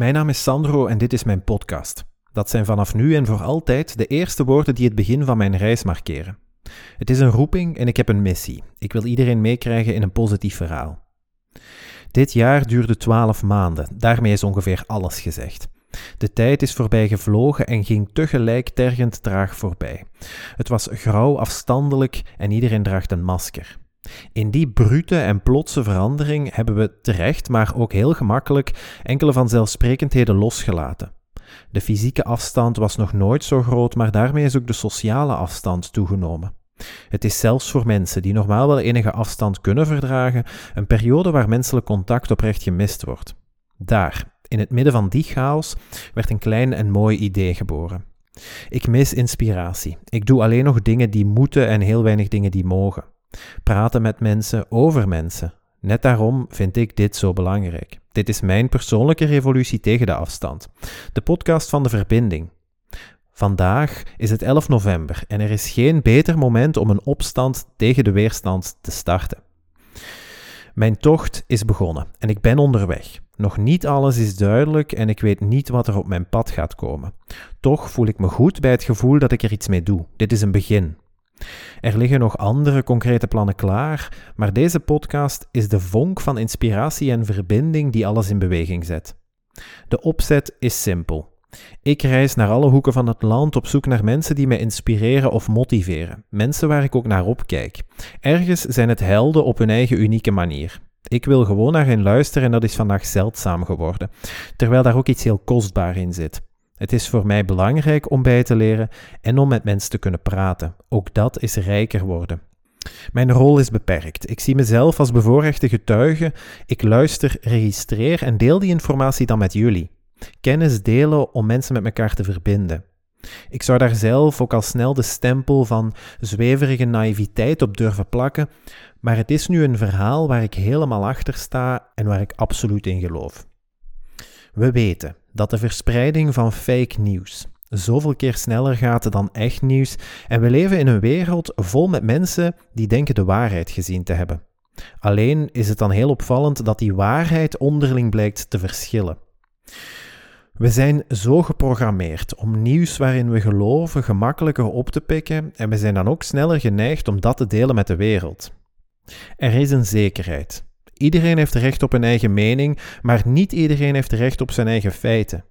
Mijn naam is Sandro en dit is mijn podcast. Dat zijn vanaf nu en voor altijd de eerste woorden die het begin van mijn reis markeren. Het is een roeping en ik heb een missie. Ik wil iedereen meekrijgen in een positief verhaal. Dit jaar duurde 12 maanden. Daarmee is ongeveer alles gezegd. De tijd is voorbij gevlogen en ging tegelijk tergend traag voorbij. Het was grauw, afstandelijk en iedereen draagt een masker. In die brute en plotse verandering hebben we terecht, maar ook heel gemakkelijk, enkele vanzelfsprekendheden losgelaten. De fysieke afstand was nog nooit zo groot, maar daarmee is ook de sociale afstand toegenomen. Het is zelfs voor mensen die normaal wel enige afstand kunnen verdragen, een periode waar menselijk contact oprecht gemist wordt. Daar, in het midden van die chaos, werd een klein en mooi idee geboren. Ik mis inspiratie. Ik doe alleen nog dingen die moeten en heel weinig dingen die mogen. Praten met mensen over mensen. Net daarom vind ik dit zo belangrijk. Dit is mijn persoonlijke revolutie tegen de afstand. De podcast van de verbinding. Vandaag is het 11 november en er is geen beter moment om een opstand tegen de weerstand te starten. Mijn tocht is begonnen en ik ben onderweg. Nog niet alles is duidelijk en ik weet niet wat er op mijn pad gaat komen. Toch voel ik me goed bij het gevoel dat ik er iets mee doe. Dit is een begin. Er liggen nog andere concrete plannen klaar, maar deze podcast is de vonk van inspiratie en verbinding die alles in beweging zet. De opzet is simpel. Ik reis naar alle hoeken van het land op zoek naar mensen die mij inspireren of motiveren. Mensen waar ik ook naar opkijk. Ergens zijn het helden op hun eigen unieke manier. Ik wil gewoon naar hen luisteren en dat is vandaag zeldzaam geworden, terwijl daar ook iets heel kostbaar in zit. Het is voor mij belangrijk om bij te leren en om met mensen te kunnen praten. Ook dat is rijker worden. Mijn rol is beperkt. Ik zie mezelf als bevoorrechte getuige. Ik luister, registreer en deel die informatie dan met jullie. Kennis delen om mensen met elkaar te verbinden. Ik zou daar zelf ook al snel de stempel van zweverige naïviteit op durven plakken, maar het is nu een verhaal waar ik helemaal achter sta en waar ik absoluut in geloof. We weten dat de verspreiding van fake nieuws zoveel keer sneller gaat dan echt nieuws en we leven in een wereld vol met mensen die denken de waarheid gezien te hebben. Alleen is het dan heel opvallend dat die waarheid onderling blijkt te verschillen. We zijn zo geprogrammeerd om nieuws waarin we geloven gemakkelijker op te pikken en we zijn dan ook sneller geneigd om dat te delen met de wereld. Er is een zekerheid. Iedereen heeft recht op een eigen mening, maar niet iedereen heeft recht op zijn eigen feiten.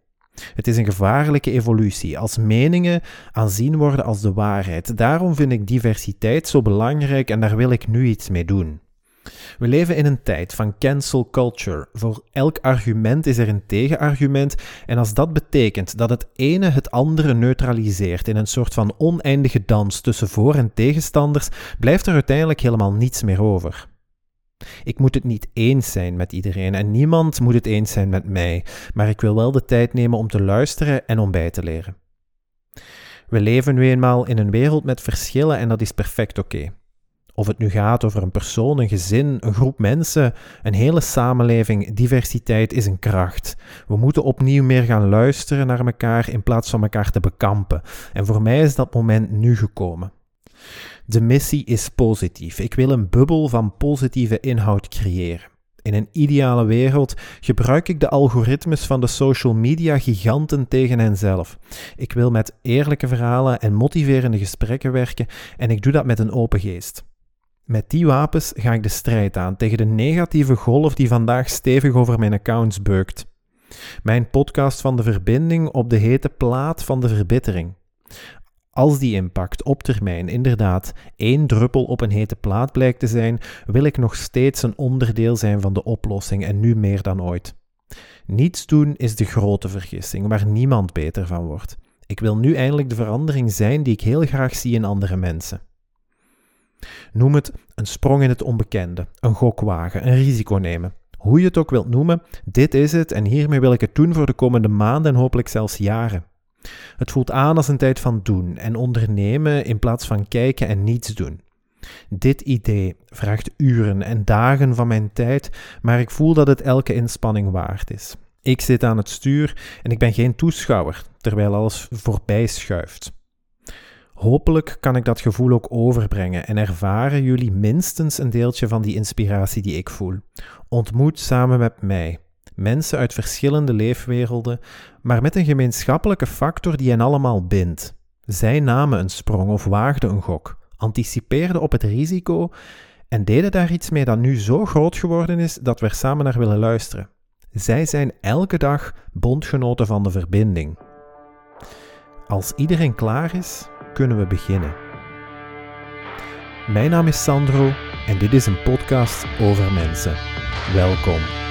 Het is een gevaarlijke evolutie, als meningen aanzien worden als de waarheid. Daarom vind ik diversiteit zo belangrijk en daar wil ik nu iets mee doen. We leven in een tijd van cancel culture. Voor elk argument is er een tegenargument en als dat betekent dat het ene het andere neutraliseert in een soort van oneindige dans tussen voor- en tegenstanders, blijft er uiteindelijk helemaal niets meer over. Ik moet het niet eens zijn met iedereen en niemand moet het eens zijn met mij, maar ik wil wel de tijd nemen om te luisteren en om bij te leren. We leven nu eenmaal in een wereld met verschillen en dat is perfect oké. Of het nu gaat over een persoon, een gezin, een groep mensen, een hele samenleving, diversiteit is een kracht. We moeten opnieuw meer gaan luisteren naar elkaar in plaats van elkaar te bekampen. En voor mij is dat moment nu gekomen. De missie is positief. Ik wil een bubbel van positieve inhoud creëren. In een ideale wereld gebruik ik de algoritmes van de social media giganten tegen henzelf. Ik wil met eerlijke verhalen en motiverende gesprekken werken en ik doe dat met een open geest. Met die wapens ga ik de strijd aan tegen de negatieve golf die vandaag stevig over mijn accounts beukt. Mijn podcast van de verbinding op de hete plaat van de verbittering. Als die impact op termijn inderdaad 1 druppel op een hete plaat blijkt te zijn, wil ik nog steeds een onderdeel zijn van de oplossing en nu meer dan ooit. Niets doen is de grote vergissing, waar niemand beter van wordt. Ik wil nu eindelijk de verandering zijn die ik heel graag zie in andere mensen. Noem het een sprong in het onbekende, een gok wagen, een risico nemen. Hoe je het ook wilt noemen, dit is het en hiermee wil ik het doen voor de komende maanden en hopelijk zelfs jaren. Het voelt aan als een tijd van doen en ondernemen in plaats van kijken en niets doen. Dit idee vraagt uren en dagen van mijn tijd, maar ik voel dat het elke inspanning waard is. Ik zit aan het stuur en ik ben geen toeschouwer, terwijl alles voorbij schuift. Hopelijk kan ik dat gevoel ook overbrengen en ervaren jullie minstens een deeltje van die inspiratie die ik voel. Ontmoet samen met mij. mensen uit verschillende leefwerelden, maar met een gemeenschappelijke factor die hen allemaal bindt. Zij namen een sprong of waagden een gok, anticipeerden op het risico en deden daar iets mee dat nu zo groot geworden is dat we er samen naar willen luisteren. Zij zijn elke dag bondgenoten van de verbinding. Als iedereen klaar is, kunnen we beginnen. Mijn naam is Sandro en dit is een podcast over mensen. Welkom.